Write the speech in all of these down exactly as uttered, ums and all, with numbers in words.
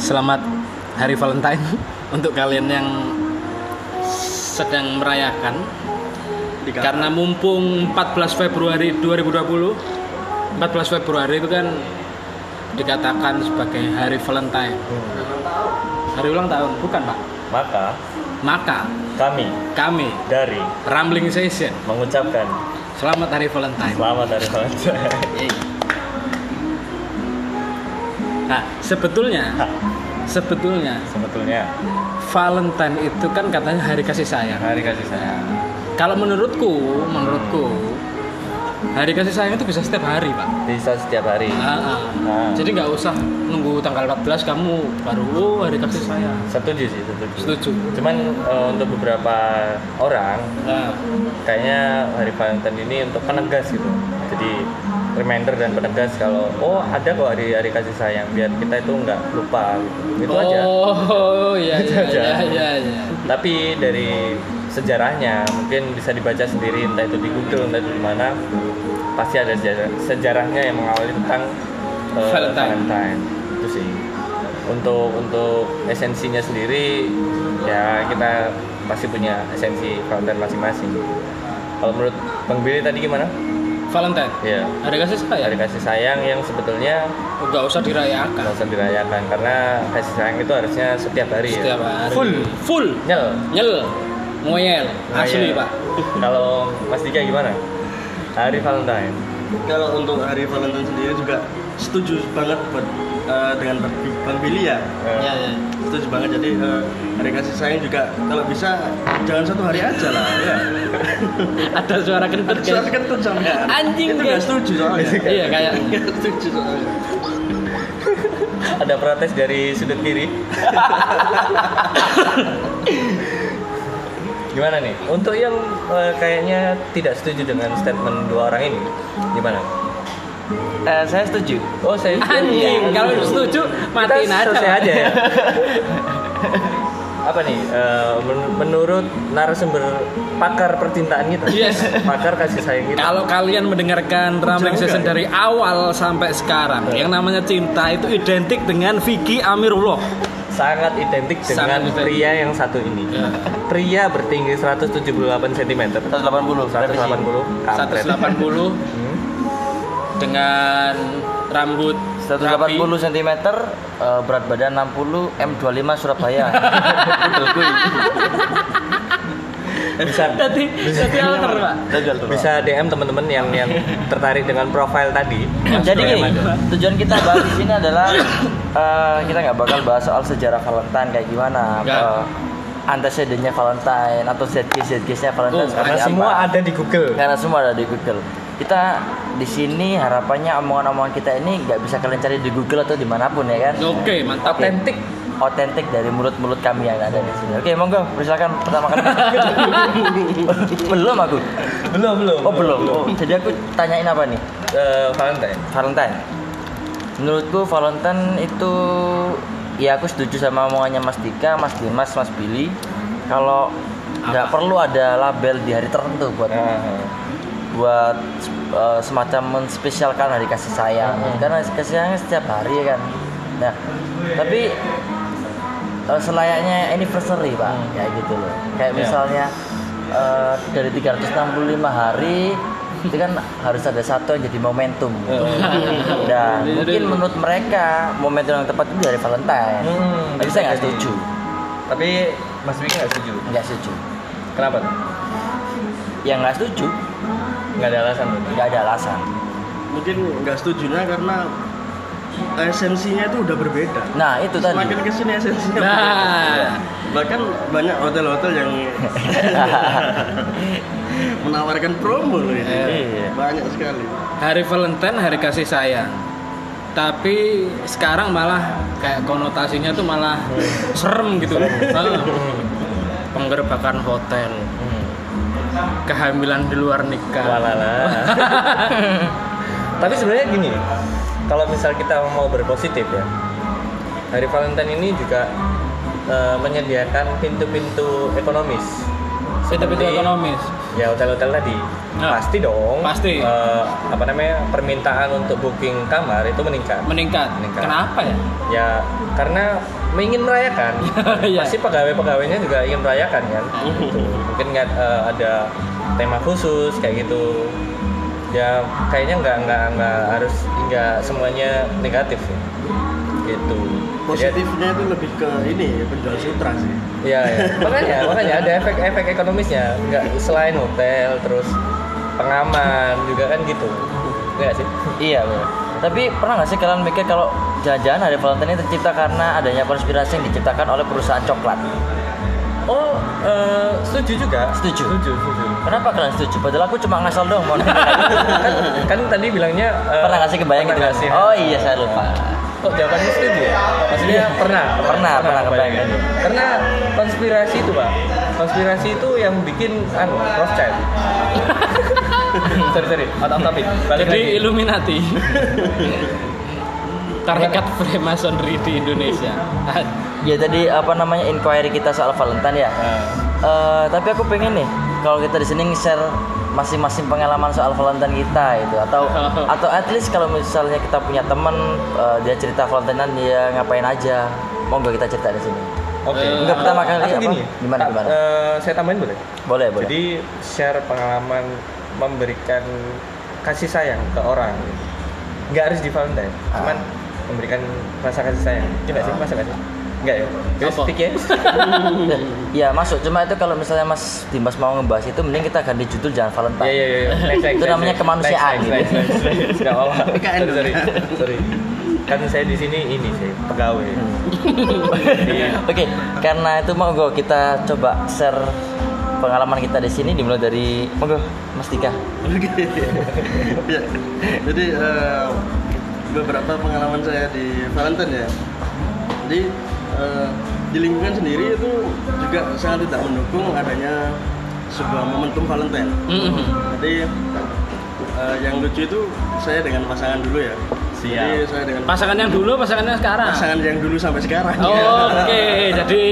Selamat Hari Valentine untuk kalian yang sedang merayakan. Karena mumpung empat belas Februari dua ribu dua puluh, empat belas Februari itu kan dikatakan sebagai Hari Valentine. Hari ulang tahun, bukan Pak? Maka Maka Kami Kami dari Rambling Station mengucapkan Selamat Hari Valentine. Selamat Hari Valentine. Nah, sebetulnya Sebetulnya Sebetulnya Valentine itu kan katanya hari kasih sayang. Hari kasih sayang. Kalau menurutku, menurutku hari kasih sayang itu bisa setiap hari, Pak. Bisa setiap hari. Nah, nah. Jadi nggak usah nunggu tanggal empat belas kamu baru oh, hari kasih sayang. Setuju sih, setuju. Setuju. Cuman uh, untuk beberapa orang, nah. kayaknya hari Valentine ini untuk penegas gitu. Jadi reminder dan penegas kalau oh ada kok hari hari kasih sayang biar kita itu nggak lupa gitu. Itu oh, aja. Oh iya iya, aja. iya iya iya. Tapi dari sejarahnya mungkin bisa dibaca sendiri, entah itu di Google, entah itu di mana, pasti ada sejarah, sejarahnya yang mengawali tentang uh, Valentine. Valentine itu sih. Untuk untuk esensinya sendiri ya kita pasti punya esensi Valentine masing-masing. Kalau menurut Bang Billy tadi gimana? Valentine? Iya. Hari kasih sayang? Hari kasih sayang yang sebetulnya nggak usah dirayakan. Nggak usah dirayakan karena kasih sayang itu harusnya setiap hari. Setiap hari. Ya? Full, full, nyel, nyel. Ngoyel, asli Pak. Kalau Mas Dika gimana? Hari Valentine. Kalau untuk hari Valentine sendiri juga setuju banget buat uh, dengan Bang Billy ya. Ya, ya. Setuju banget. Jadi uh, hari kasih sayang juga kalau bisa jangan satu hari aja lah. Ya. Ada suara kentut. Ada suara kentut sampai. Anjing itu nggak setuju soalnya. Iya kayak nggak setuju soalnya. Ada protes dari sudut kiri. Gimana nih? Untuk yang uh, kayaknya tidak setuju dengan statement dua orang ini, gimana? Uh, saya setuju. Oh, saya setuju. Anjing, kalau setuju, matiin aja. Selesai aja ya. Apa nih? Uh, menurut narasumber pakar percintaan kita. Yes. Pakar kasih sayang kita. Kalau kalian mendengarkan Rambling Session ya? Dari awal sampai sekarang, yang namanya cinta itu identik dengan Vicky Amirullah. Sangat identik dengan sangat pria yang satu ini. Ya. Pria bertinggi seratus tujuh puluh delapan sentimeter. seratus delapan puluh. seratus delapan puluh. seratus delapan puluh dengan rambut seratus delapan puluh sentimeter, uh, berat badan enam puluh, M dua puluh lima Surabaya. Bisa tadi tadi alter Pak. Bisa D M teman-teman yang yang tertarik dengan profil tadi. Jadi gini, tujuan kita bahas di sini adalah uh, kita nggak bakal bahas soal sejarah Valentine kayak gimana. Uh, antecedennya Valentine atau Z G Z G-nya Valentine uh, karena apa? Semua ada di Google. Karena semua ada di Google. Kita di sini harapannya omongan-omongan kita ini nggak bisa kalian cari di Google atau dimanapun ya kan? Oke, okay, mantap. Otentik. Okay. Otentik dari mulut-mulut kami yang ada di sini. Oke, monggo, silakan pertama kali. belum aku. Belum, belum. Oh, belum. belum. Oh, jadi aku tanyain apa nih? Uh, Valentine. Valentine. Menurutku Valentine itu ya aku setuju sama omongannya Mas Dika, Mas Dimas, Mas Billy. Kalau enggak perlu ada label di hari tertentu buat uh. buat uh, semacam menspesialkan hari kasih sayang. Uh. Karena kasih sayang setiap hari ya kan. Nah, tapi uh, selayaknya anniversary Pak, hmm. kayak gitu loh. Kayak yeah. misalnya uh, dari tiga ratus enam puluh lima hari itu kan harus ada satu yang jadi momentum. Dan mungkin menurut mereka momentum yang tepat itu dari Valentine. Hmm, tapi saya nggak setuju. Tapi Mas Wiki nggak setuju? Nggak setuju. Kenapa? Yang nggak setuju? Nggak ada alasan. Nggak ada alasan. Mungkin nggak setujunya karena esensinya itu udah berbeda. Nah itu tadi. Semakin kesini esensinya nah. berbeda. Bahkan banyak hotel-hotel yang menawarkan promo loh ini. Eh, banyak sekali. Hari Valentine, hari kasih sayang. Tapi sekarang malah kayak konotasinya tuh malah serem gitu. Serem. Penggerbakan hotel, kehamilan di luar nikah. Tapi sebenarnya gini. Kalau misal kita mau berpositif ya, hari Valentine ini juga e, menyediakan pintu-pintu ekonomis seperti itu ekonomis. Ya hotel-hotel tadi nah, pasti dong. Pasti. Uh, apa namanya permintaan untuk booking kamar itu meningkat. Meningkat. meningkat. Kenapa ya? Ya karena ingin merayakan. Pasti pegawai-pegawainya juga ingin merayakan kan. Gitu. Mungkin nggak uh, ada tema khusus kayak gitu. Ya kayaknya nggak nggak nggak harus nggak semuanya negatif ya. Gitu. Positifnya itu lebih ke ini ya, penjual sutra sih. Iya, ya. makanya makanya ada efek-efek ekonomisnya, nggak selain hotel terus pengaman juga kan gitu, nggak sih? Iya, bener. Tapi pernah nggak sih kalian mikir kalau jajan hari Valentine ini tercipta karena adanya konspirasi yang diciptakan oleh perusahaan coklat? Oh, uh, setuju juga. Setuju. Setuju, setuju. Kenapa kalian setuju? Padahal aku cuma ngasal dong. Kan, kan tadi bilangnya uh, pernah nggak sih kebayang gitu? Ngasih. Oh iya, saya lupa. Kok jawabannya setuju ya? Maksudnya iya, pernah, pernah, pernah, pernah kebayang. Karena konspirasi itu, Pak. Konspirasi itu yang bikin anu, Rothschild. Sorry, sorry. Otak-otakin. Balik jadi lagi. Illuminati. Tarekat Freemasonry di Indonesia. Ya tadi apa namanya inquiry kita soal Valentine ya. Uh. Uh, tapi aku pengen nih kalau kita di sini nge-share masing-masing pengalaman soal Valentine kita itu atau atau at least kalau misalnya kita punya teman uh, dia cerita Valentine dia ngapain aja, mau nggak kita cerita di sini? Oke. Okay. Enggak uh, pertama kali apa? Gini, gimana gimana? Uh, saya tambahin boleh? Boleh, boleh. Jadi share pengalaman memberikan kasih sayang ke orang. Enggak harus di Valentine, uh. cuman memberikan rasa kasih sayang. Coba uh. sih rasa kasih. Enggak ya? Kristikian? Ya masuk, cuma itu kalau misalnya Mas Dimas mau ngebahas itu mending kita ganti judul jangan Valentine. Iya iya iya. Itu namanya kemanusiaan gitu. Enggak apa-apa. Sorry. Sorry. Kan saya di sini ini sih pegawai. Oke, karena itu mau go kita coba share pengalaman kita di sini dimulai dari monggo Mas Dika. Jadi beberapa pengalaman saya di Valentine ya. Jadi Uh, di lingkungan sendiri itu juga sangat tidak mendukung adanya sebuah momentum Valentine. Mm-hmm. Jadi uh, yang lucu itu saya dengan pasangan dulu ya. Siap. Jadi saya dengan pasangan yang dulu, pasangan yang sekarang. Pasangan yang dulu sampai sekarang. Oh, ya. Oke, okay. Jadi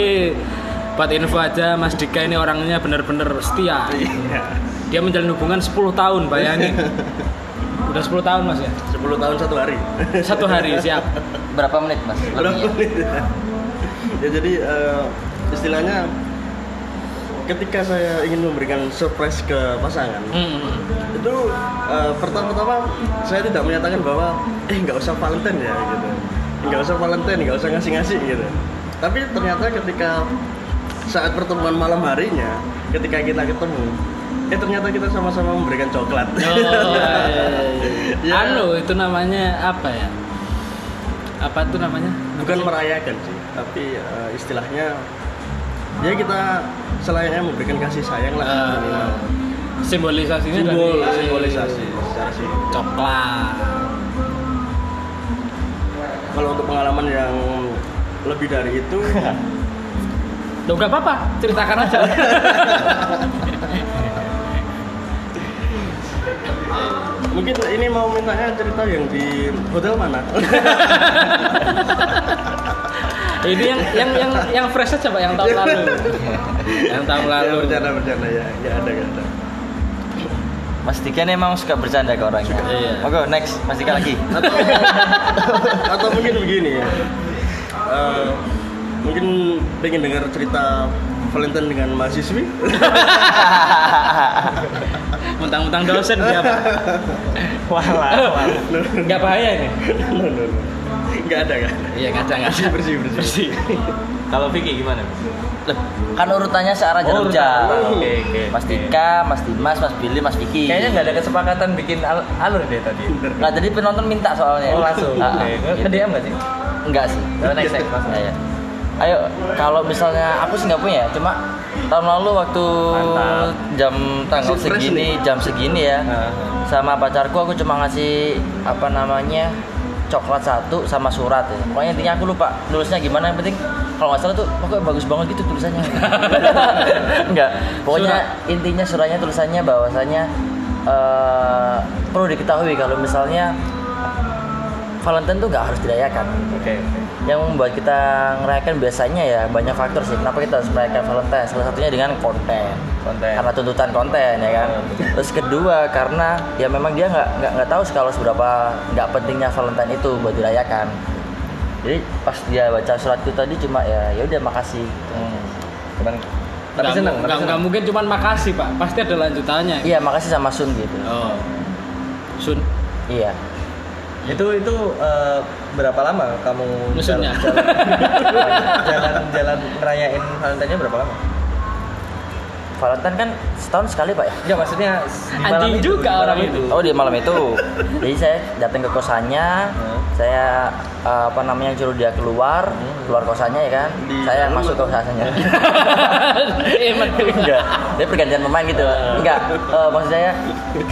buat info aja Mas Dika ini orangnya benar-benar setia. Iya. Dia menjalin hubungan sepuluh tahun, bayangin. Udah sepuluh tahun Mas ya? sepuluh tahun satu hari. Satu hari, siap. Berapa menit Mas? Berapa menit? Ya jadi uh, istilahnya ketika saya ingin memberikan surprise ke pasangan mm. itu uh, pertama-tama saya tidak menyatakan bahwa eh nggak usah Valentine ya gitu, nggak usah Valentine, nggak usah ngasih-ngasih gitu. Tapi ternyata ketika saat pertemuan malam harinya, ketika kita ketemu, eh ternyata kita sama-sama memberikan coklat. Oh, ya. Halo, itu namanya apa ya? Apa itu namanya? Bukan merayakan sih, tapi uh, istilahnya ya kita selayaknya memberikan kasih sayang lah. Uh, simbolisasinya Simbol, tadi. Simbolisasi secara simbolis. Coklat. Kalau untuk pengalaman yang lebih dari itu, loh nggak apa-apa, ceritakan aja. Mungkin ini mau mintanya cerita yang di hotel mana? Ini yang yang yang yang fresh aja Pak, yang tahun lalu. Yang tahun lalu. Bercanda-bercanda ya, enggak ada kata. Mas Dika nih emang suka bercanda ke orangnya. Iya. Oke, next Mas Dika lagi. Atau, atau mungkin begini ya. Uh, mungkin pengen dengar cerita Valentine dengan mahasiswi. Mentang-mentang dosen dia Pak. Walah, walah. Enggak bahaya ini. No, no, no. Enggak ada kan? Iya, kacang aja bersih bersih. bersih. Kalau Vicky gimana? Loh, kan urutannya searah jarum jam. Oke, oke. Mas Dika, Mas Dimas, Mas Billy, Mas Vicky. Kayaknya enggak ada kesepakatan bikin al- alur deh tadi. Nah, tadi penonton minta soalnya. Oh, langsung. Heeh. Ke D M enggak sih? Enggak sih. Coba next next Mas. Ya. Ayo, kalau misalnya aku sih nggak punya, cuma tahun lalu waktu mantap. jam tanggal segini, jam segini ya, uh. sama pacarku aku cuma ngasih apa namanya coklat satu sama surat ya. Pokoknya intinya aku lupa nulisnya gimana, yang penting kalau nggak salah tuh pokoknya bagus banget gitu tulisannya. Enggak, pokoknya surat. Intinya suratnya tulisannya bahwasannya uh, perlu diketahui kalau misalnya Valentine tuh nggak harus dirayakan. Oke. Okay. Yang membuat kita ngerayakan biasanya ya banyak faktor sih. Kenapa kita harus merayakan Valentine? Salah satunya dengan konten. Konten. Karena tuntutan konten ya kan. Terus kedua karena ya memang dia nggak nggak nggak tahu kalau seberapa nggak pentingnya Valentine itu buat dirayakan. Jadi pas dia baca suratku tadi cuma ya ya udah makasih. Hmm. Cuman tapi gak, seneng, gak, gak mungkin cuman makasih pak, pasti ada lanjutannya. Iya makasih sama Sun gitu. Oh. Sun. Iya. Itu itu uh, berapa lama kamu Sunnya? Jalan-jalan merayain Valentine-nya berapa lama? Valentine kan setahun sekali pak ya? Iya maksudnya di malam Anjing itu, juga di malam orang itu. itu. Oh di malam itu. Jadi saya datang ke kosannya, hmm. saya uh, apa namanya suruh dia keluar, hmm. keluar kosannya ya kan? Di saya lalu masuk lalu. ke kosannya. Enggak, dia pergantian pemain gitu. Enggak, uh, maksud saya,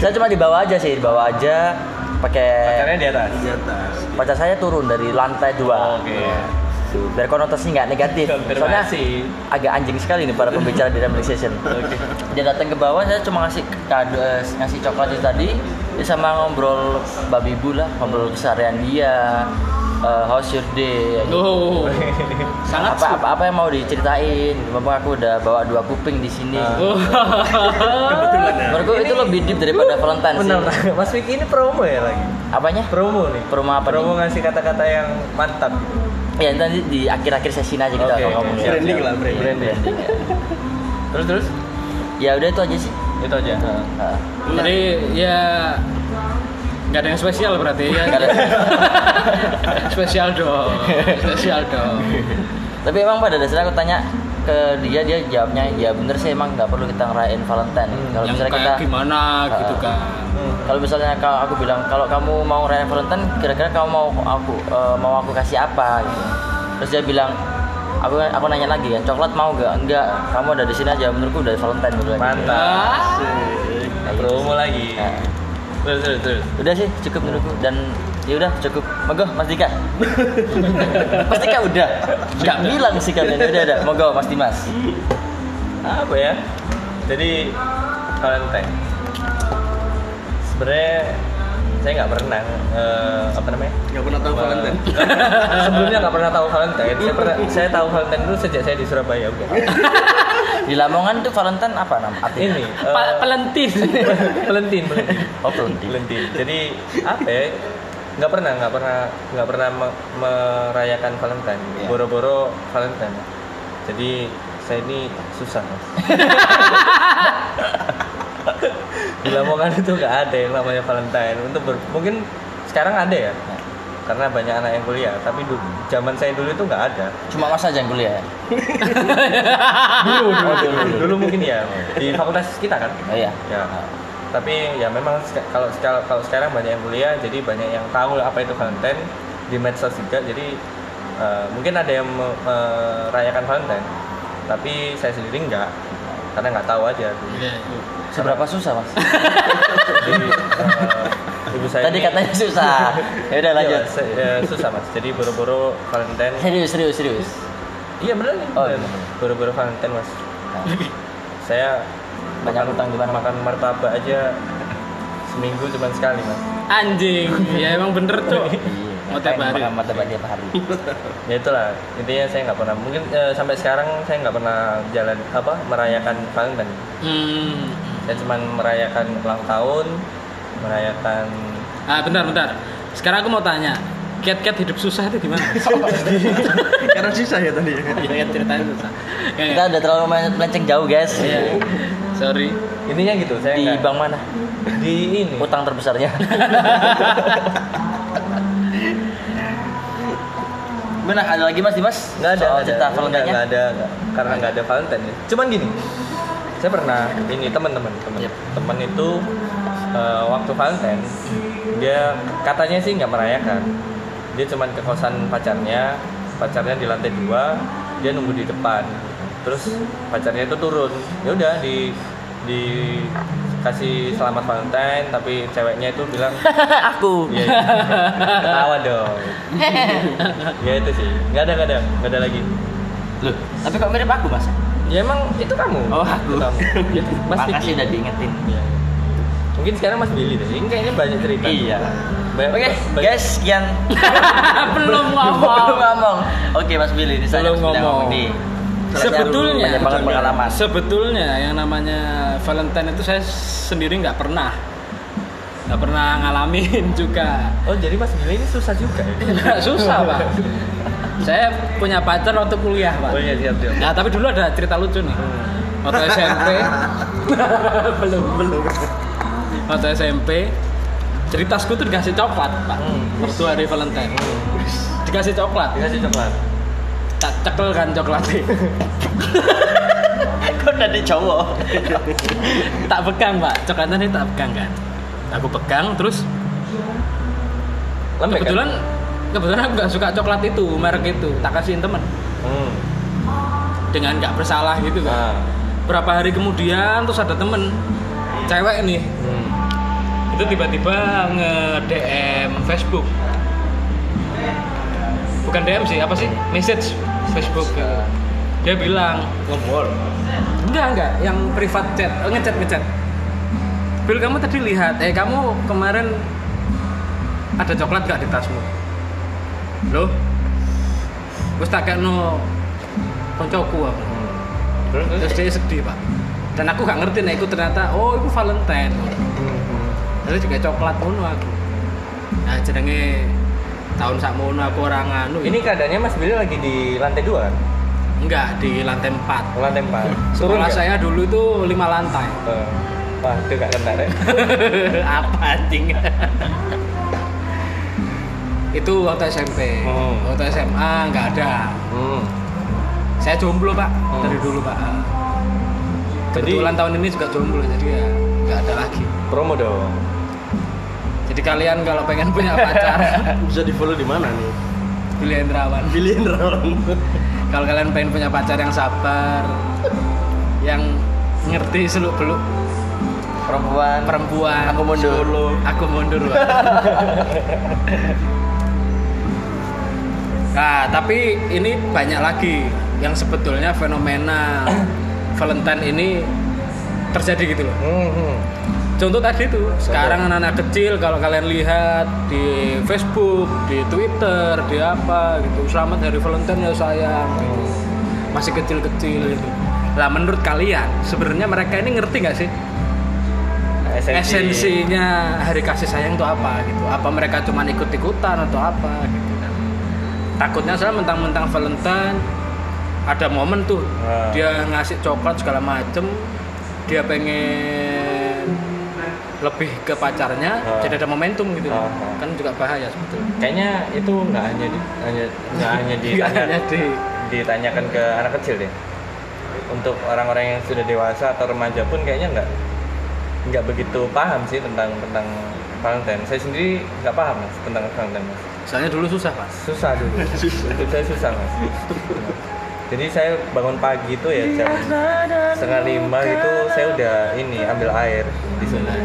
saya cuma dibawa aja sih, dibawa aja pakai. Pacarnya di atas. Di atas. Pacar saya turun dari lantai dua. Oh, Oke. Okay. Biar konotasinya nggak negatif, soalnya agak anjing sekali nih para pembicara di Rambling Station. Okay. Dia datang ke bawah, saya cuma ngasih kado, ngasih coklat tadi, dia sama ngobrol babi bu lah, ngobrol keseharian dia, uh, how's your day, gitu. Oh, sangat apa, apa apa yang mau diceritain, memang aku udah bawa dua kuping di sini. Uh. Menurutku itu lebih deep daripada Valentine sih. Benar, Mas Vicky ini promo ya lagi. Apanya? Promo nih. Promo apa? Promo nih? Ngasih kata-kata yang mantap. Ya nanti di akhir-akhir sesi aja kita okay, ngomong okay. branding lah branding. branding. Terus terus? Ya udah itu aja sih. Itu aja. Heeh. Nah, jadi ya enggak ada yang spesial berarti ya. Ada. Spesial dong. Spesial dong. Tapi emang pada dasarnya aku tanya ke dia, dia jawabnya ya bener sih emang enggak perlu kita ngerayain Valentine. Hmm, kalau misalnya kita gimana uh, gitu kan. Kalau misalnya kalau aku bilang kalau kamu mau ngerayain Valentine kira-kira kamu mau aku uh, mau aku kasih apa gitu. Terus dia bilang aku aku nanya lagi kan, coklat mau gak? Enggak, kamu ada di sini aja menurutku udah Valentine udah. Mantap. Promo lagi. Terus terus terus. Udah sih cukup menurutku dan ya udah cukup. Monggo Mas Dika. Mas Dika udah. Enggak bilang sih kalian udah ada. Monggo Mas Dimas. Apa ya? Jadi Valentine. Sebenarnya saya nggak pernah uh, apa namanya? Nggak pernah tahu uh, Valentine. Sebelumnya nggak pernah tahu Valentine. Saya pernah saya tahu Valentine dulu sejak saya di Surabaya udah. Di Lamongan tuh Valentine apa nama artinya? Ini uh, Pelentin. Pelentin. Oh Pelentin. Pelentin. Jadi apa ya? Nggak pernah, nggak pernah, nggak pernah me- merayakan Valentine. Yeah. Boro-boro Valentine. Jadi saya ini susah. Di Lamongan itu nggak ada yang namanya Valentine. Untuk ber- mungkin sekarang ada ya, karena banyak anak yang kuliah. Tapi dulu, zaman saya dulu itu nggak ada. Cuma Mas aja yang kuliah. dulu, dulu, dulu, dulu, dulu mungkin ya di fakultas kita kan. Oh, iya. Ya. Tapi ya memang kalau kalau sekarang banyak yang kuliah, jadi banyak yang tahu apa itu Valentine di medsos juga. Jadi uh, mungkin ada yang merayakan Valentine, tapi saya sendiri nggak, karena nggak tahu aja. Seberapa susah mas? Jadi, uh, ibu saya tadi ini katanya susah. Ya udah lanjut. Iya, mas, ya, susah mas. Jadi boro-boro Valentine. Serius serius serius. Iya benar nih. Oh, boro-boro Valentine mas. Nah. Saya banyak makan, utang gimana makan martabak aja seminggu cuma sekali mas. Anjing. Ya emang bener tuh. Martabak hari. Martabak tiap hari. Ya itulah intinya saya nggak pernah. Mungkin uh, sampai sekarang saya nggak pernah jalan apa merayakan Valentine. Hmm. Saya cuma merayakan ulang tahun, merayakan. Ah bentar bentar. Sekarang aku mau tanya, kiat-kiat hidup susah itu gimana? Karena susah ya tadi. Kiat ceritanya susah. Kita udah terlalu melenceng jauh guys. Iya. Sorry. Intinya gitu. Saya di bank mana? Di ini. Utang terbesarnya. Benar ada lagi mas Dimas? Nggak ada. Soal cerita Valentine-nya? Nggak ada, nggak. Karena nggak ada Valentine. Cuman gini. Saya pernah ini teman-teman teman yep. teman itu uh, waktu Valentine dia katanya sih nggak merayakan, dia cuman ke kosan pacarnya pacarnya di lantai dua, dia nunggu di depan, terus pacarnya itu turun, ya udah di di kasih selamat Valentine, tapi ceweknya itu bilang aku ya, ya. Ketawa dong. Ya itu sih nggak ada nggak ada nggak ada lagi loh, tapi kok mirip aku mas? Ya emang itu kamu. Oh aku. Kamu. Mas Vicky udah diingetin. Ya. Mungkin sekarang Mas Billy deh. Ini kayaknya banyak cerita. Iya. Tuh. Oke, okay, guys, sekian. Belum ngomong. Belum ngomong. Oke, okay, Mas Billy, saya belum ngomong. Di sebetulnya banyak pengalaman. Sebetulnya yang namanya Valentine itu saya sendiri nggak pernah nggak pernah ngalamin juga. Oh, jadi Mas Billy ini susah juga ya? Nggak susah, Pak. Saya punya pacar waktu kuliah, Pak. Oh iya, siap, siap. Nah, tapi dulu ada cerita lucu nih. Hmm. Waktu S M P. belum, belum. Waktu S M P, cerita skuter dikasih coklat, Pak. Hmm. Waktu hari Valentine. Hmm. Dikasih coklat. Dikasih coklat. Tak cekel kan coklatnya. Kok dari cowok? Tak pegang, Pak. Coklatnya tak pegang kan. Aku pegang terus lembek. Kebetulan kan? Kebetulan aku gak suka coklat itu, merek itu, tak kasihin temen. Hmm. Dengan gak bersalah gitu kan. Ah. Berapa hari kemudian terus ada temen cewek nih. Hmm. Itu tiba-tiba nge-D M Facebook. Bukan D M sih, apa sih? Message Facebook. Dia bilang, ngobrol. Enggak, enggak, yang privat chat, oh, ngechat, ngechat. Bil, kamu tadi lihat, eh kamu kemarin ada coklat gak di tasmu? Loh, terus tak kena koncoku aku. Terus, terus dia sedih, Pak. Dan aku gak ngerti, nah itu ternyata, oh itu Valentine. Lalu juga coklat mono aku. Nah, jenenge tahun sak mono aku orang anu. Ini keadaannya Mas Billy lagi di lantai dua kan? Enggak, di lantai empat. Lantai empat. Sekolah saya dulu itu lima lantai. Uh, wah, itu gak kena deh. Apa anjing? Itu waktu S M P, oh. Waktu S M A nggak ada. Hmm. Saya jomblo, Pak, hmm. dari dulu, Pak. Kebetulan jadi, tahun ini juga jomblo, jadi ya nggak ada lagi. Promo dong. Jadi kalian kalau pengen punya pacar bisa di follow di mana nih? Billy Hendrawan. Billy Hendrawan. Kalau kalian pengen punya pacar yang sabar, yang ngerti seluk-beluk perempuan, perempuan, aku mundur, solo. aku mundur. Nah, tapi ini banyak lagi yang sebetulnya fenomena Valentine ini terjadi gitu loh. Mm-hmm. Contoh tadi tuh, sekarang anak-anak kecil kalau kalian lihat di Facebook, di Twitter, di apa gitu, selamat hari Valentine ya sayang. Gitu. Masih kecil-kecil gitu. Lah menurut kalian, sebenarnya mereka ini ngerti nggak sih esensi. esensinya hari kasih sayang itu apa gitu? Apa mereka cuma ikut-ikutan atau apa gitu? Takutnya saya mentang-mentang Valentine ada momen tuh nah. Dia ngasih coklat segala macem, dia pengen lebih ke pacarnya, nah. Jadi ada momentum gitu nah. Kan juga bahaya sebetulnya. Kayaknya itu nggak hanya di, hanya nggak hanya ditanya, di, ditanyakan ke anak kecil deh. Untuk orang-orang yang sudah dewasa atau remaja pun kayaknya nggak nggak begitu paham sih tentang tentang Valentine. Saya sendiri nggak paham mas tentang Valentine mas. Soalnya dulu susah mas. Susah dulu. Itu saya susah mas. Jadi saya bangun pagi itu ya jam setengah lima itu saya udah ini ambil air di sungai.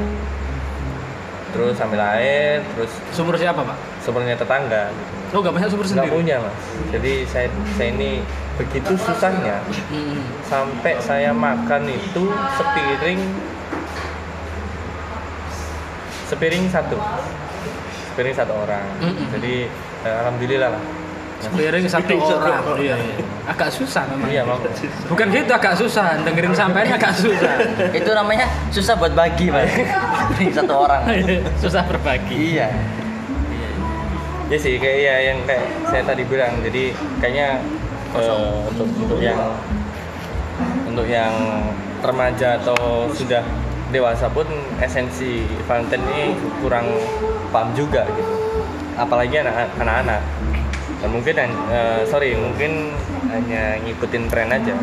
Terus ambil air terus. Sumur siapa pak? Sumurnya tetangga. Lo nggak punya sumur sendiri? Nggak punya mas. Jadi saya saya ini begitu susahnya sampai saya makan itu sepiring. Sepiring satu, sepiring satu orang. Mm-mm. Jadi eh, alhamdulillah lah. Sepiring satu orang. Iya, iya. Agak susah memang. Iya, bukan gitu agak susah. Dengerin sampean agak susah. Itu namanya susah buat bagi, Mas. Sepiring satu orang. Susah berbagi. Iya. Ya sih kayak ya yang kayak saya tadi bilang. Jadi kayaknya uh, untuk untuk yang untuk yang remaja atau sudah dewasa pun esensi Valentine ini kurang paham juga gitu, apalagi anak-anak. Dan mungkin uh, sorry mungkin hanya ngikutin tren aja.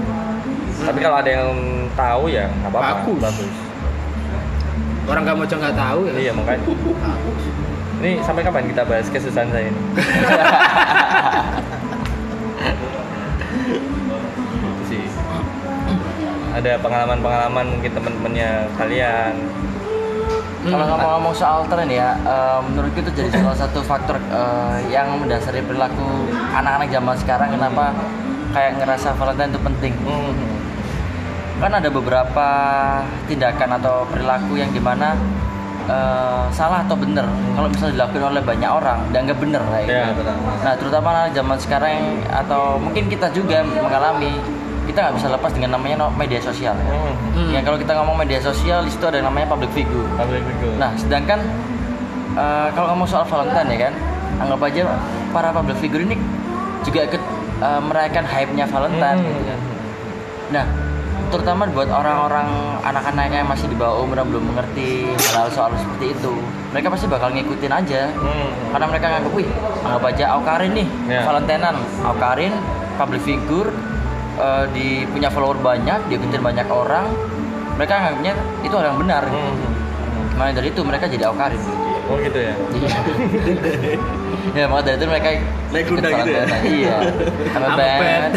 Tapi kalau ada yang tahu ya nggak apa-apa. Bagus. Bagus. Orang kamu juga nggak tahu ya. Iya makanya. Ini sampai kapan kita bahas kesusahan saya ini? Ada pengalaman-pengalaman mungkin teman-temannya kalian. Hmm. Kalau ngomong-ngomong soal tren ya, uh, menurutku itu jadi salah satu faktor uh, yang mendasari perilaku anak-anak zaman sekarang kenapa kayak ngerasa Valentine itu penting. Hmm. Kan ada beberapa tindakan atau perilaku yang dimana uh, salah atau benar kalau misalnya dilakukan oleh banyak orang dan nggak benar kayak ya, gitu. Nah terutama zaman sekarang atau mungkin kita juga mengalami, kita nggak bisa lepas dengan namanya media sosial. Hmm. Ya kalau kita ngomong media sosial itu ada yang namanya public figure. Public figure. Nah sedangkan uh, kalau ngomong soal Valentine ya kan, anggap aja para public figure ini juga ikut uh, merayakan hype-nya Valentine. Hmm. Gitu kan. Nah terutama buat orang-orang anak-anaknya yang masih di bawah umur belum mengerti hal soal seperti itu, mereka pasti bakal ngikutin aja. Hmm. Karena mereka nganggep, wih anggap aja Awkarin nih, yeah. Valentinean, Awkarin public figure, uh, di punya follower banyak, diikutin banyak orang, mereka nganggapnya itu hal yang benar. Hmm. Makanya dari itu mereka jadi Awkarin. Oh gitu ya. Ya makanya dari itu mereka naik kuda gitu ya. Iya. Amepet.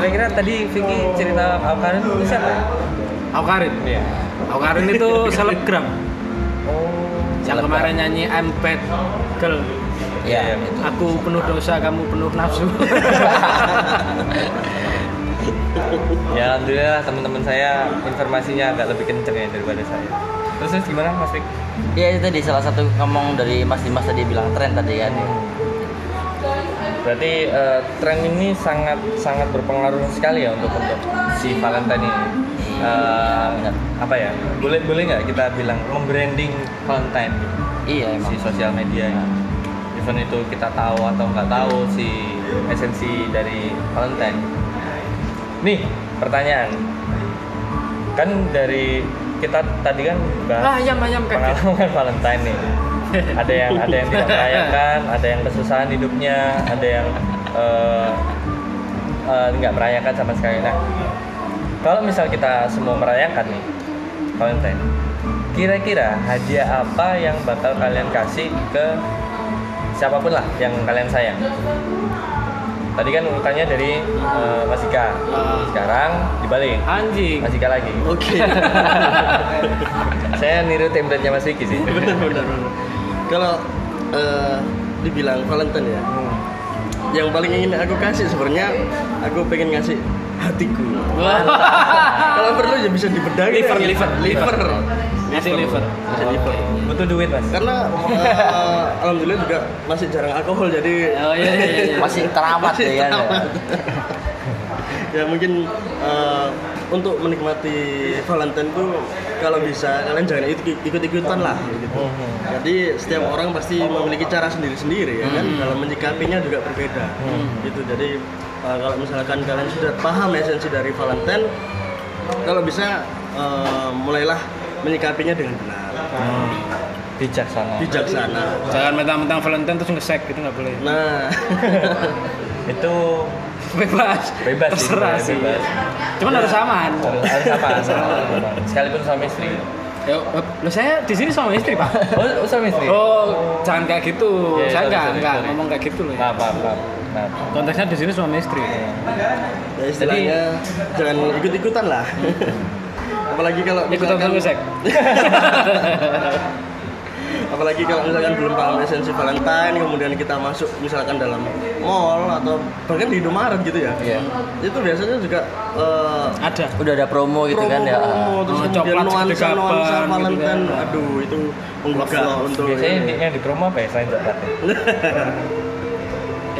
Kira-kira tadi Vicky cerita Awkarin itu siapa? Awkarin? Iya. Awkarin itu selebgram. Oh. Yang kemarin nyanyi I'm Bad Girl. Iya. Aku penuh dosa, kamu penuh nafsu. Ya alhamdulillah teman-teman saya informasinya agak lebih kenceng ya daripada saya. Terus, terus gimana Mas Vicky? Iya itu tadi salah satu ngomong dari Mas Dimas tadi bilang tren tadi kan. Berarti uh, tren ini sangat sangat berpengaruh sekali ya untuk untuk si Valentine ini. Uh, apa ya? Boleh boleh nggak kita bilang membranding Valentine? Iya emang. Si sosial media. Ya. Even itu kita tahu atau nggak tahu si esensi dari Valentine. Nih pertanyaan. Kan dari kita tadi kan bahas ah, ayam, ayam, pengalaman Valentine nih. Ada yang ada yang tidak merayakan, ada yang kesusahan hidupnya, ada yang uh, uh, nggak merayakan sama sekali. Nah, kalau misal kita semua merayakan nih Valentine, kira-kira hadiah apa yang bakal kalian kasih ke siapapun lah yang kalian sayang? Tadi kan urutannya dari uh, Mas Ika, sekarang dibalik. Anjing. Mas Ika lagi. Oke. Okay. Saya niru template-nya Mas Vicky sih. Benar, benar, benar. Kalau uh, dibilang Valentine ya, hmm. yang paling ingin aku kasih sebenarnya aku pengen ngasih hatiku. Kalau perlu ya bisa dibedain. Liver, ya. liver, liver, masih liver, masih liver. Butuh duit mas. Karena uh, alhamdulillah juga masih jarang alkohol jadi oh, iya, iya, iya. masih teramat ya. Teramat. Ya mungkin uh, untuk menikmati Valentine tuh kalau bisa kalian jangan ikut-ikutan lah gitu. Jadi setiap orang pasti memiliki cara sendiri-sendiri ya kan. Hmm. Kalau menyikapinya juga berbeda. Hmm. Gitu. Jadi uh, kalau misalkan kalian sudah paham esensi dari Valentine, kalau bisa uh, mulailah menyikapinya dengan benar. Hmm. Bijaksana. Bijaksana. Jangan mentang-mentang Valentine terus ngesek gitu, nggak boleh. Nah. Itu bebas, bebas sih, bebas. bebas. Cuman ya, harus aman. Harus aman, aman. Sekalipun suami istri. Ya, loh saya di sini suami istri pak. Oh suami istri. Oh jangan kayak gitu. Ya, saya nggak nggak ngomong kayak gitu loh. Maaf, maaf, maaf. Konteksnya di sini suami istri. Ya, istilahnya jadi, jangan ikut-ikutan lah. Apalagi kalau ikutan ngesek. Apalagi kalau misalkan belum paham esensi Valentine, kemudian kita masuk misalkan dalam mall atau bahkan di Indomaret gitu ya, yeah. Itu biasanya juga uh, ada, udah ada promo gitu promo, kan ya, promo, terus oh, kemudian nuansa nuansa Valentine, gitu kan. Aduh itu enggak untuk biasanya ini. Yang di promo apa ya selain coklat?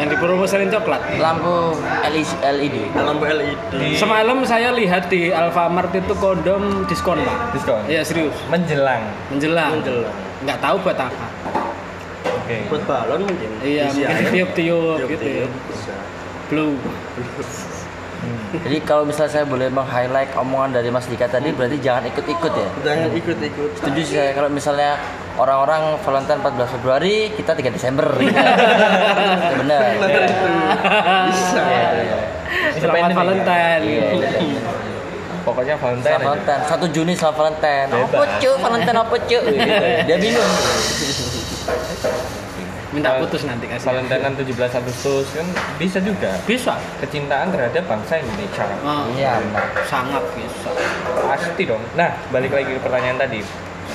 Yang di promo selain coklat? Lampu L E D. Lampu L E D. Semalam saya lihat di Alfamart itu kondom diskon pak. Diskon? Iya serius. Menjelang. Menjelang. Menjelang. Nggak tahu buat apa. Oke. Okay. Buat balon mungkin. Iya, mungkin tiup-tiup gitu ya. Blue. Hmm. Jadi kalau misalnya saya boleh meng-highlight omongan dari Mas Dika tadi, hmm. berarti jangan ikut-ikut ya. Jangan ikut-ikut. Setuju sih saya kalau misalnya orang-orang Valentine empat belas Februari, kita tiga Desember gitu. Ya, benar. Ya. Bisa. Ya, ya. Selamat Valentine. Iya, iya, iya. Pokoknya Valentine. Valentine. satu Juni selamat Valentine. Apa cu? Valentine apa cu? Dia bingung. Minta putus nanti kasih. Valentine tujuh belas Agustus kan bisa juga. Bisa. Kecintaan terhadap bangsa Indonesia. Oh, iya. Sangat bisa. Pasti dong. Nah, balik lagi ke pertanyaan tadi.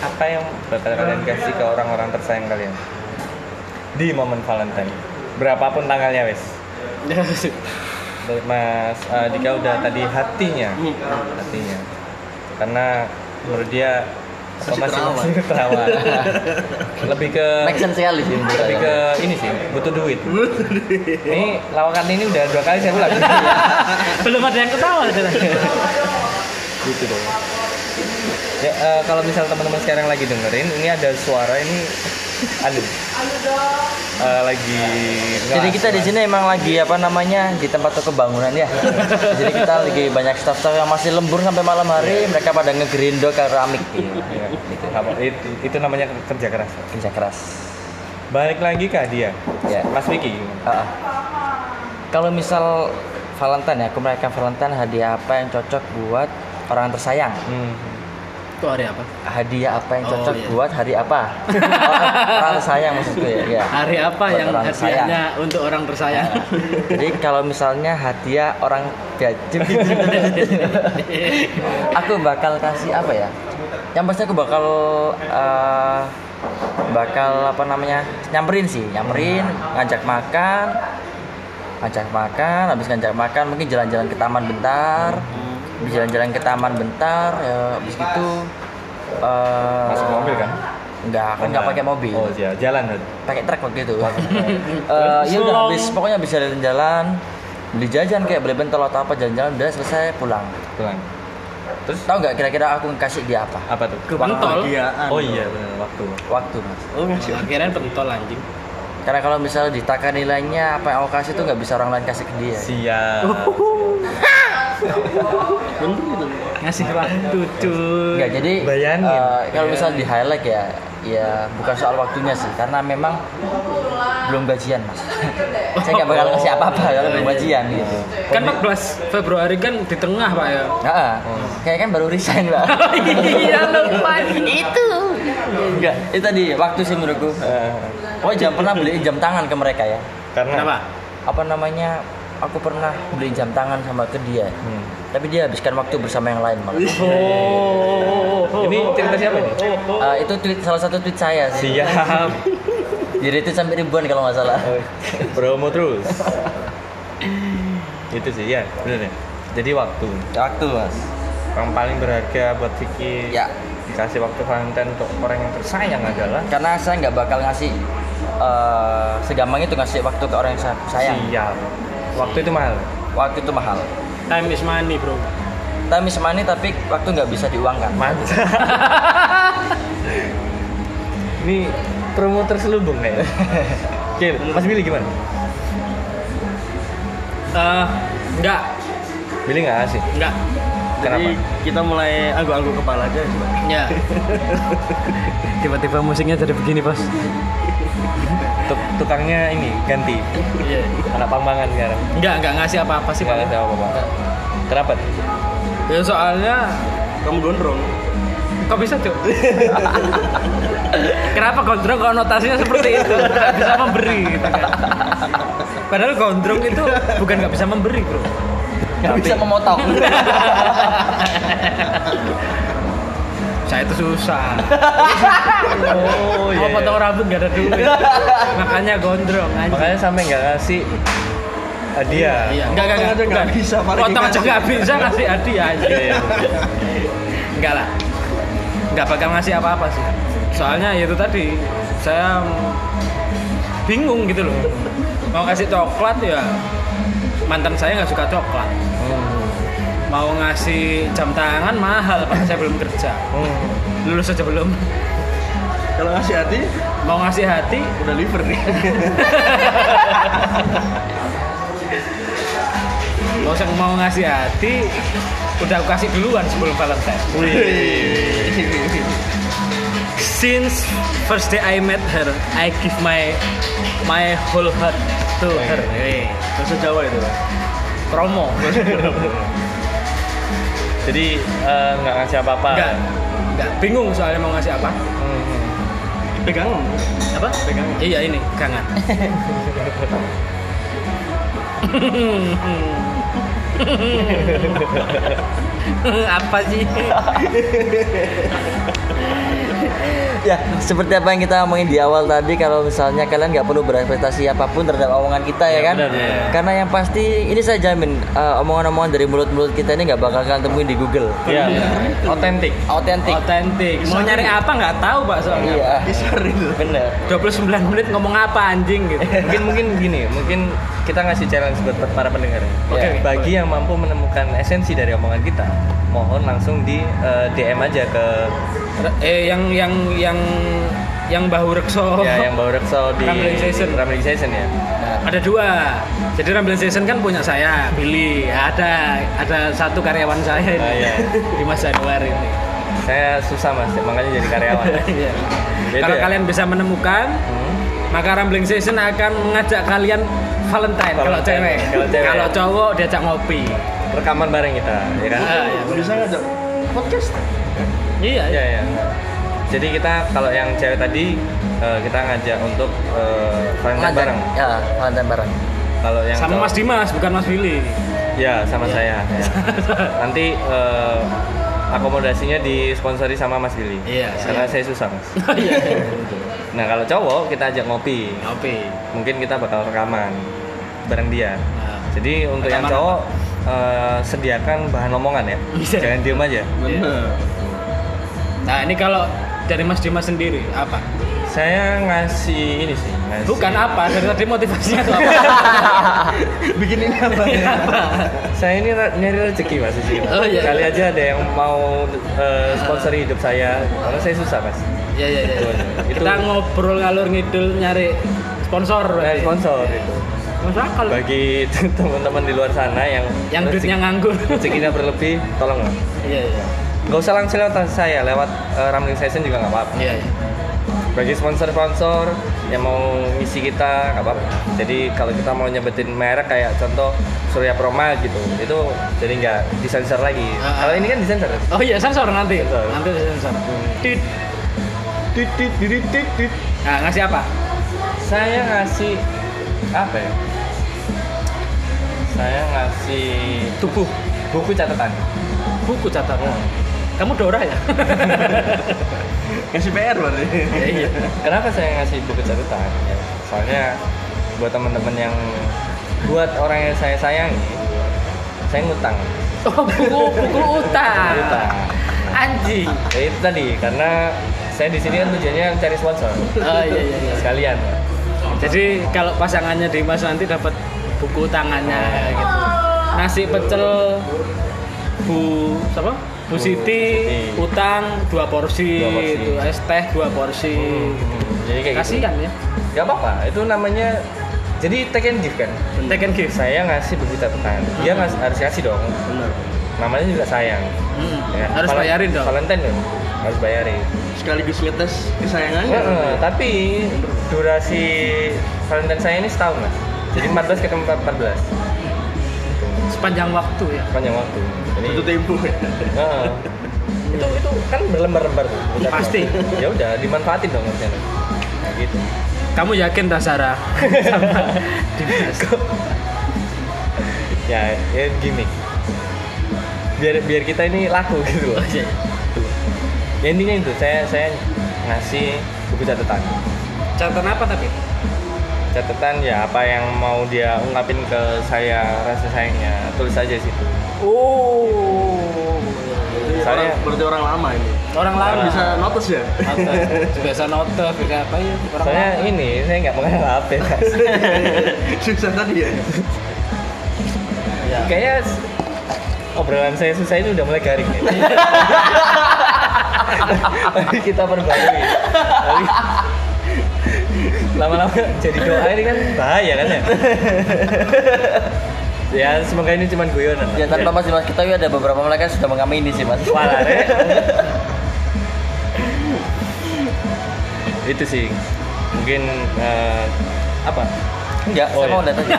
Apa yang bakal kalian kasih ke orang-orang tersayang kalian di momen Valentine? Berapapun tanggalnya, wes. Mas uh, Dika udah tadi hatinya, hatinya. karena menurut dia masih terawan. Lebih ke make sense sekali sih. Lebih ke ini sih, butuh duit. Butuh duit. Ini lawakan ini udah dua kali saya ulang. Belum ada yang ketawa saudara. Gitu dong. Ya, uh, kalau misal teman-teman sekarang lagi dengerin, ini ada suara ini anu. Uh, lagi ngelas, jadi kita di sini emang lagi apa namanya di tempat kebangunan ya. Jadi kita lagi banyak staff-staff yang masih lembur sampai malam hari, yeah. Mereka pada ngegrindo keramik. Yeah. Itu, itu, itu namanya kerja keras. Kerja keras. Balik lagi ke dia. Yeah. Mas Vicky. Uh-uh. Kalau misal Valentine ya, aku merayakan Valentine, hadiah apa yang cocok buat orang tersayang? Hmm. Itu hari apa? Hadiah apa yang cocok oh, iya. buat hari apa? Orang tersayang maksudku ya, ya. Hari apa buat yang hadiahnya untuk orang tersayang? Nah. Jadi kalau misalnya hadiah orang gaji aku bakal kasih apa ya? Yang pasti aku bakal uh, bakal apa namanya? nyamperin sih, nyamperin, ngajak makan. Ngajak makan, habis ngajak makan mungkin jalan-jalan ke taman bentar. Hmm. Habis jalan-jalan ke taman bentar, ya habis itu uh, masuk mobil kan? Enggak, kan enggak pakai mobil. Oh iya, jalan. Pakai truk waktu itu. Eh ya udah habis, pokoknya habis jalan-jalan, beli jajan kayak beli bentol atau apa, jalan-jalan udah selesai pulang. Pulang. Terus tahu enggak kira-kira aku kasih dia apa? Apa tuh? Ke bentol. Oh iya benar, waktu. Waktu, Mas. Oh, ngasih kirain bentol anjing. Karena kalau misalnya ditakan nilainya apa yang aku kasih tuh nggak bisa orang lain kasih ke dia. Siap. Bener ngasih waktu cuy. Nggak jadi. Bayangin. Uh, kalau misalnya di highlight ya, ya bukan soal waktunya sih, karena memang belum gajian mas. Saya nggak bakal kasih apa-apa kalau belum gajian gitu. Kan empat belas Februari kan di tengah pak ya. Nah, oh. Kayak kan baru resign pak. Iya lupa itu. Enggak, itu tadi waktu sih menurutku. Oh, jam pernah beli jam tangan ke mereka ya. Karena apa? Apa namanya? Aku pernah beli jam tangan sama ke dia. Hmm. Tapi dia habiskan waktu bersama yang lain malah. Oh. Ini cerita siapa nih? Uh, itu tweet, salah satu tweet saya sih. Siap. Jadi itu sampai ribuan kalau enggak salah. Promo terus. Itu sih ya, benar ya. Jadi waktu. Waktu, Mas. Yang paling berharga buat Vicky. Ya. Kasih waktu Valentine untuk orang yang tersayang adalah karena saya nggak bakal ngasih uh, segampang itu ngasih waktu ke orang yang saya sayang. Siap. Waktu itu mahal. Waktu itu mahal. Time is money bro. Time is money tapi waktu nggak bisa diuangkan. Mantap. Ini promotor selubung ya. Oke, Mas Billy gimana? Uh, nggak. Billy nggak sih? Nggak. Jadi kenapa? Kita mulai anggu-anggu kepala aja coba. Ya. Tiba-tiba musiknya jadi begini bos. Tukangnya ini ganti. Iya. Anak pambangan sekarang. Enggak, enggak ngasih apa-apa sih paling. Enggak apa-apa. Kenapa? Ya soalnya kamu gondrong. Kok bisa cok? Kenapa gondrong konotasinya seperti itu? Gak bisa memberi gitu kan. Padahal gondrong itu bukan gak bisa memberi bro. Gak bisa memotong. Saya itu susah. Oh, yeah. Mau potong rambut gak ada duit. Makanya gondrong anjing. Makanya sampai gak ngasih hadiah. Iya. Enggak, enggak, enggak, enggak bisa. Potong aja gak bisa ngasih hadiah aja. Enggak lah. Enggak bakal ngasih apa-apa sih. Soalnya itu tadi saya bingung gitu loh. Mau kasih coklat ya. Mantan saya nggak suka coklat. Oh. Mau ngasih jam tangan mahal pak, saya belum kerja. Oh. Lulus aja belum. Kalau ngasih hati, mau ngasih hati udah liver nih. Kalau saya mau ngasih hati, udah aku kasih duluan sebelum Valentine. Since first day I met her, I give my my whole heart. Tuh, her. Bahasa Jawa itu, Pak. Promo. Jadi nggak uh, ngasih apa-apa. Nggak. Nggak. Bingung soalnya mau ngasih apa. Hmm. Pegang. Apa? Pegang. Iya ini, kangen. apa sih? Ya, seperti apa yang kita omongin di awal tadi, kalau misalnya kalian nggak perlu berekspektasi apapun terhadap omongan kita, ya, ya kan? Benar, ya. Karena yang pasti ini saya jamin uh, omongan-omongan dari mulut-mulut kita ini nggak bakal kalian temuin di Google. Iya. Otentik. Otentik. Otentik. Mau nyari apa nggak tahu, Pak, soalnya. Iya. Bener. dua puluh sembilan menit ngomong apa anjing gitu. Mungkin mungkin gini, mungkin kita ngasih challenge buat para pendengar. Oke. Okay. Bagi yang mampu menemukan esensi dari omongan kita, mohon langsung di uh, D M aja ke eh yang yang yang yang Bahu Rekso. Ya, yang Bahu Rekso di Rambling Station, Rambling Station ya. Nah, ada dua. Jadi Rambling Station kan punya saya, Billy. Ada ada satu karyawan saya ini. Oh, iya. Di Mas Januar ini. Saya susah, Mas, makanya jadi karyawan. Iya. Kalau ya? Kalian bisa menemukan, hmm. maka Rambling Station akan mengajak kalian Valentine kalau cewek. Kalau cowok diajak ngopi. Rekaman bareng kita, ya kan? Ah, ya, bisa ngajak podcast. Iya, iya, iya. Jadi kita kalau yang cewek tadi uh, kita ngajak untuk uh, Valentine bareng. Ya, Valentine bareng. Kalau yang sama cowok, Mas Dimas, bukan Mas Willy. Ya, sama ya. Saya. Ya. Nanti uh, akomodasinya disponsori sama Mas Willy. Iya. Karena iya. Saya susah, Mas. Iya. Nah, kalau cowok kita ajak ngopi. Ngopi. Mungkin kita bakal rekaman bareng dia. Nah, jadi untuk yang cowok Uh, sediakan bahan omongan ya, bisa. Jangan diem aja. Bener. Nah, ini kalau dari Mas Dimas sendiri apa? Saya ngasih ini sih. Ngasih... Bukan apa, dari tadi motivasinya tuh apa? Bikin ini apa? Ya? Saya ini nyari rezeki, Mas. Oh, iya, kali iya. aja ada yang mau uh, sponsori hidup saya, karena saya susah, Mas. Iya iya iya. Itu... Kita ngobrol ngalur ngidul nyari sponsor. Nyari sponsor itu. Masalah. Bagi teman-teman di luar sana yang yang duitnya nganggur, rezekinya berlebih, tolong lah. Iya iya. Gak usah langsung lewat saya, lewat uh, Rambling Station juga nggak apa-apa. Iya iya. Bagi sponsor-sponsor yang mau ngisi kita nggak apa-apa. Jadi kalau kita mau nyebutin merek kayak contoh Surya Proma gitu, itu jadi nggak disensor lagi. Uh, uh. Kalau ini kan disensor. Oh iya, sensor nanti. Sensor. Nanti disensor. Tit tit tit tit tit tit. Nah, ngasih apa? Saya ngasih apa ya? Saya ngasih tubuh buku catatan. Buku catatan. Hmm. Kamu Dora ya? Ngasih P R berarti. Ya, iya. Kenapa saya ngasih buku catatan? Ya, soalnya buat teman-teman yang buat orang yang saya sayangi, saya ngutang. Oh, buku buku utang. Utang. Anjing. Ya, itu tadi karena saya di sini kan tujuannya cari sponsor. Oh iya iya iya. Sekalian. Jadi kalau pasangannya Dimas nanti dapat buku tangannya gitu. Nasi pecel Bu, siapa? Bu Siti, utang dua porsi, itu es teh dua porsi. Hmm. Jadi kayak kasihan gitu. Ya. Enggak apa-apa, itu namanya jadi take and give kan. Hmm. Take and give. Saya ngasih buku catatan. Dia hmm. ngasih, harus kasih dong. Benar. Namanya juga sayang. Hmm. Ya, harus Val- bayarin dong. Valentine dong. Harus bayarin. Sekaligus ngetes kesayangannya. Heeh, uh, tapi durasi Valentine saya ini setahun, Mas. Jadi empat belas ke empat belas. Sepanjang waktu ya. Sepanjang waktu. Jadi itu tempo ya. Uh, itu itu kan berlembar-lembar tuh. Pasti. Ya udah dimanfaatin dong harusnya. Nah, gitu. Kamu yakin dah Sarah? Sama Dimas. Ya, ya gimmick. Biar biar kita ini laku gitu. Aja. Ya, intinya itu saya saya ngasih buku catatan. Catatan apa tapi? Catatan ya apa yang mau dia ungkapin ke saya, rasa sayangnya, tulis aja situ. Oh, gitu. Saya berarti orang lama ini. Orang lama bisa notes ya. Notes. Biasa notes, bisa apa ya? Orang saya lama. Ini saya nggak mengenal H P. Susah tadi ya. Ya. Kayaknya obrolan saya susah ini udah mulai garing. Ya. Tapi kita perbarui. Lama-lama jadi doa ini kan bahaya kan ya. Ya semoga ini cuma guyonan. Ya tanpa Mas Dimas kita ada beberapa mereka sudah mengamini sih Mas. Walah deh. Itu sih mungkin uh, apa? Enggak, oh, saya mau lihat aja.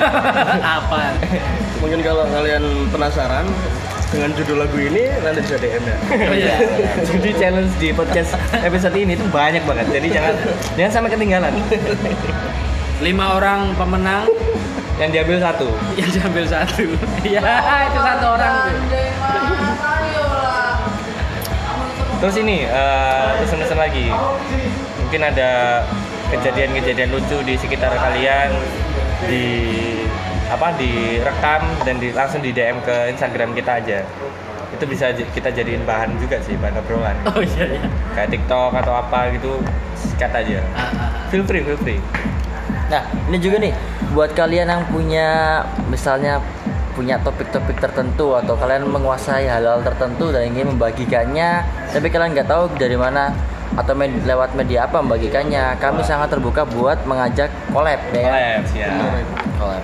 Apa? Mungkin kalau kalian penasaran dengan judul lagu ini nanti bisa D M ya. Oh iya. Jadi challenge di podcast episode ini itu banyak banget. Jadi jangan jangan sampai ketinggalan. Lima orang pemenang yang diambil satu. Yang diambil satu. Iya, itu satu orang tuh. Terus ini, uh, pesen-pesen lagi. Mungkin ada kejadian-kejadian lucu di sekitar kalian, di apa, direkam dan di, langsung di D M ke Instagram kita aja. Itu bisa kita jadiin bahan juga sih, bahan obrolan. Oh iya, iya. Kayak TikTok atau apa gitu, sikat aja. Ah, ah. Feel free, feel free. Nah, ini juga nih buat kalian yang punya, misalnya punya topik-topik tertentu atau kalian menguasai hal-hal tertentu dan ingin membagikannya, tapi kalian nggak tahu dari mana atau med- lewat media apa membagikannya, kami sangat terbuka buat mengajak collab ya. Collab, ya. Collab.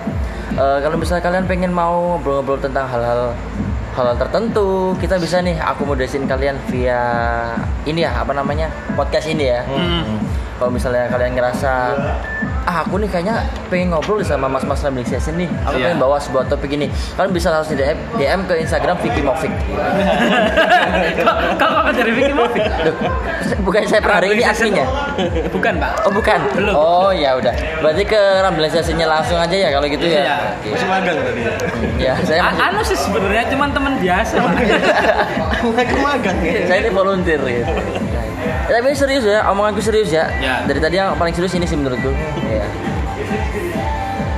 Uh, kalau misalnya kalian pengen mau ngobrol-ngobrol tentang hal-hal hal-hal tertentu, kita bisa nih akomodasiin kalian via ini ya, apa namanya, podcast ini ya. Hmm. Kalau misalnya kalian ngerasa ah aku nih kayaknya pengen ngobrol sama mas-mas Rambling Station nih, aku yeah. pengen bawa sebuah topik ini, kalian bisa langsung D M, D M ke Instagram Vicky Movic. Kok apa dari Vicky Movic? Bukan saya per hari ini aslinya. Bukan pak? Oh bukan. Belum. Oh ya udah. Berarti ke Rambling Stationnya langsung aja ya kalau gitu ya. Iya. Okay. Masih magang tadi. Ya saya. A- anu sih sebenarnya cuma teman biasa. Aku magang ya. Saya ini volunteer gitu. Ya, tapi ini serius ya, omonganku serius ya. ya. Dari tadi yang paling serius ini sih menurutku. Ya.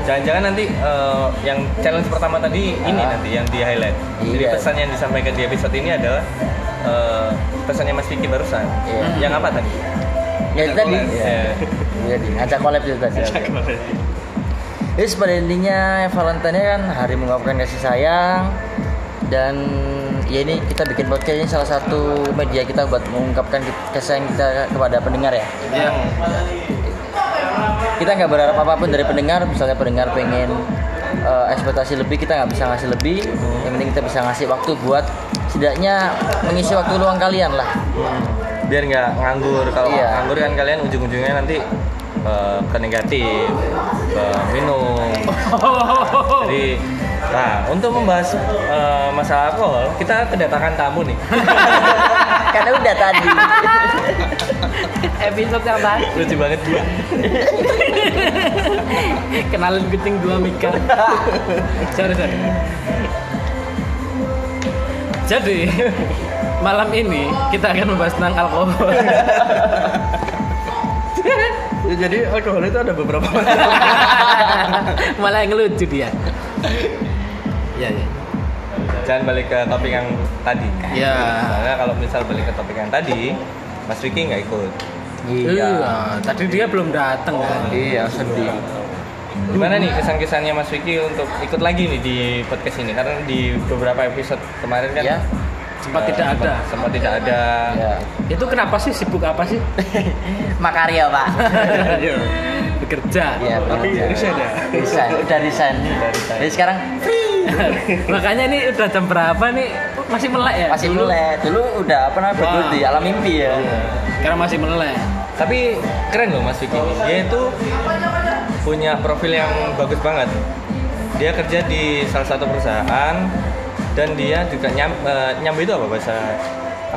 Jangan-jangan nanti uh, yang challenge pertama tadi uh, ini nanti yang di highlight. Iya. Jadi pesan yang disampaikan di episode ini adalah uh, pesannya Mas Vicky barusan. Iya. Yang apa tadi? Ya itu tadi. Iya. Acak collab itu tadi. Acak collab. Jadi pada intinya Valentine kan hari mengungkapkan kasih sayang, dan ya ini kita bikin podcast ini salah satu media kita buat mengungkapkan kasih sayang kita kepada pendengar ya. Iya. Kita nggak berharap apapun dari pendengar, misalnya pendengar pengen uh, ekspektasi lebih, kita nggak bisa ngasih lebih. Yang penting kita bisa ngasih waktu buat setidaknya mengisi waktu luang kalian lah. Biar nggak nganggur. Kalau iya. nganggur kan kalian ujung-ujungnya nanti uh, ke negatif, ke minum. Jadi nah, untuk membahas uh, masalah alkohol, kita kedatangan tamu nih. Karena udah tadi episode yang tadi. Lucu banget gua. Kenalin kucing dua Mika. Sorry, sorry. Jadi, malam ini kita akan membahas tentang alkohol. Jadi, alkohol itu ada beberapa macam. Malah yang lucu dia. Ya, ya. Jangan balik ke topik yang tadi. Iya. Karena kalau misal balik ke topik yang tadi, Mas Vicky nggak ikut. Iya. Uh, tadi dia belum datang oh, kan? Iya, sedih. Gimana nih kesan-kesannya Mas Vicky untuk ikut lagi nih di podcast ini? Karena di beberapa episode kemarin kan ya. sempat uh, tidak ada. Sempat tidak ada. Ya. Itu kenapa sih, sibuk apa sih? Makarya, Pak. Bekerja. Iya, tapi resign ya. Resign, udah resign. Jadi sekarang makanya ini udah jam berapa nih, masih melek ya? Masih dulu? melek, dulu udah apa namanya betul di alam mimpi ya. Karena masih melek. Tapi keren loh Mas Vicky, dia itu punya profil yang bagus banget. Dia kerja di salah satu perusahaan dan dia juga nyam, uh, nyambi itu apa bahasa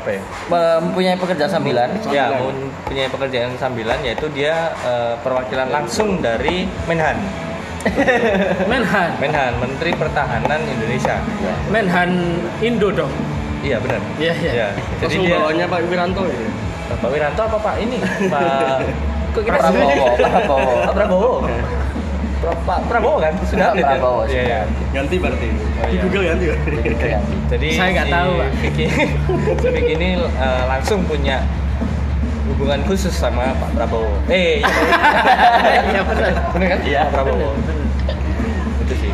apa ya? Mempunyai pekerjaan sambilan. Ya, mempunyai pekerjaan sambilan, yaitu dia uh, perwakilan langsung dari Menhan. Menhan. Menhan, Menteri Pertahanan Indonesia. Menhan Indo dong. Iya benar. Iya iya. Ya. Jadi dia bawaannya Pak Wiranto ya. Pak Wiranto apa Pak ini? Pak Kok kita Prabowo, Prabowo, Prabowo. Pak Prabowo kan sudah update ya. Iya ya. Ganti berarti. Di Google ganti. Jadi saya nggak tahu Pak Vicky. Vicky ini uh, langsung punya hubungan khusus sama Pak Prabowo. Eh, iya benar. Benar kan? Iya, Pak Prabowo. Itu sih.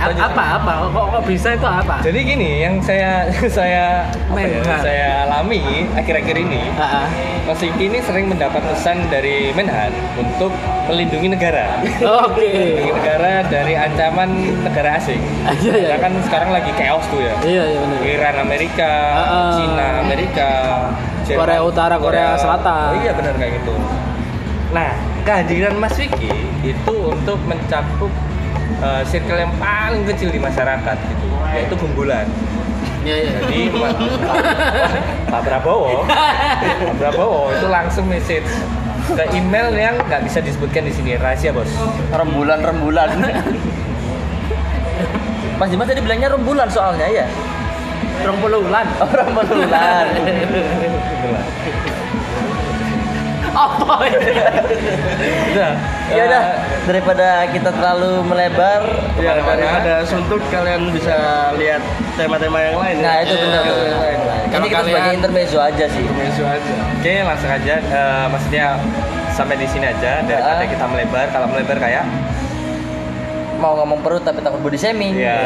Apa apa kok kok bisa itu apa? Jadi gini, yang saya saya ya, saya alami akhir-akhir ini, heeh. Mas Vicky ini sering mendapat pesan dari Menhan untuk melindungi negara. Oke. Okay. Melindungi negara dari ancaman negara asing. Iya, iya. Kan sekarang lagi chaos tuh ya. Iya, iya benar. Iran Amerika, uh, Cina Amerika. Korea Utara, Korea, Korea Selatan. Oh iya benar kayak gitu. Nah, kehadiran Mas Vicky itu untuk mencakup uh, circle yang paling kecil di masyarakat gitu, yaitu kumpulan. Ya, ya. Jadi Pak, Pak Prabowo, Pak Prabowo itu langsung message ke email yang nggak bisa disebutkan di sini, rahasia bos. Rembulan, rembulan. Mas Dimas tadi bilangnya rembulan soalnya ya. Rompululan. Oh, rompululan. Apa ini? Udah. Ya udah, daripada kita terlalu melebar, ya, daripada ada suntuk kalian bisa lihat tema-tema yang lain. Nah, ya? Itu benar. Ya, ya, ya. Ini kita sebagai intermezzo aja sih. Intermezzo aja. Oke, langsung aja uh, maksudnya sampai di sini aja daripada kita melebar. Kalau melebar kayak mau ngomong perut tapi takut body shaming. Iya.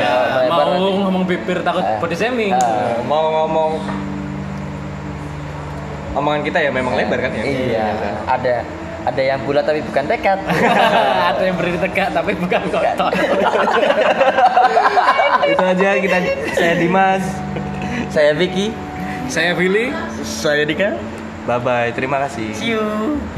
Yeah. Mau nanti ngomong bibir takut uh, body shaming. Uh, mau ngomong omongan kita ya memang uh, lebar kan ya. Iya. Nah. Ada ada yang bulat tapi bukan tekad. Ada yang berdiri tegak tapi bukan kotor. Itu aja kita. Saya Dimas. Saya Vicky. Saya Billy. Saya Dika. Bye bye. Terima kasih. See you.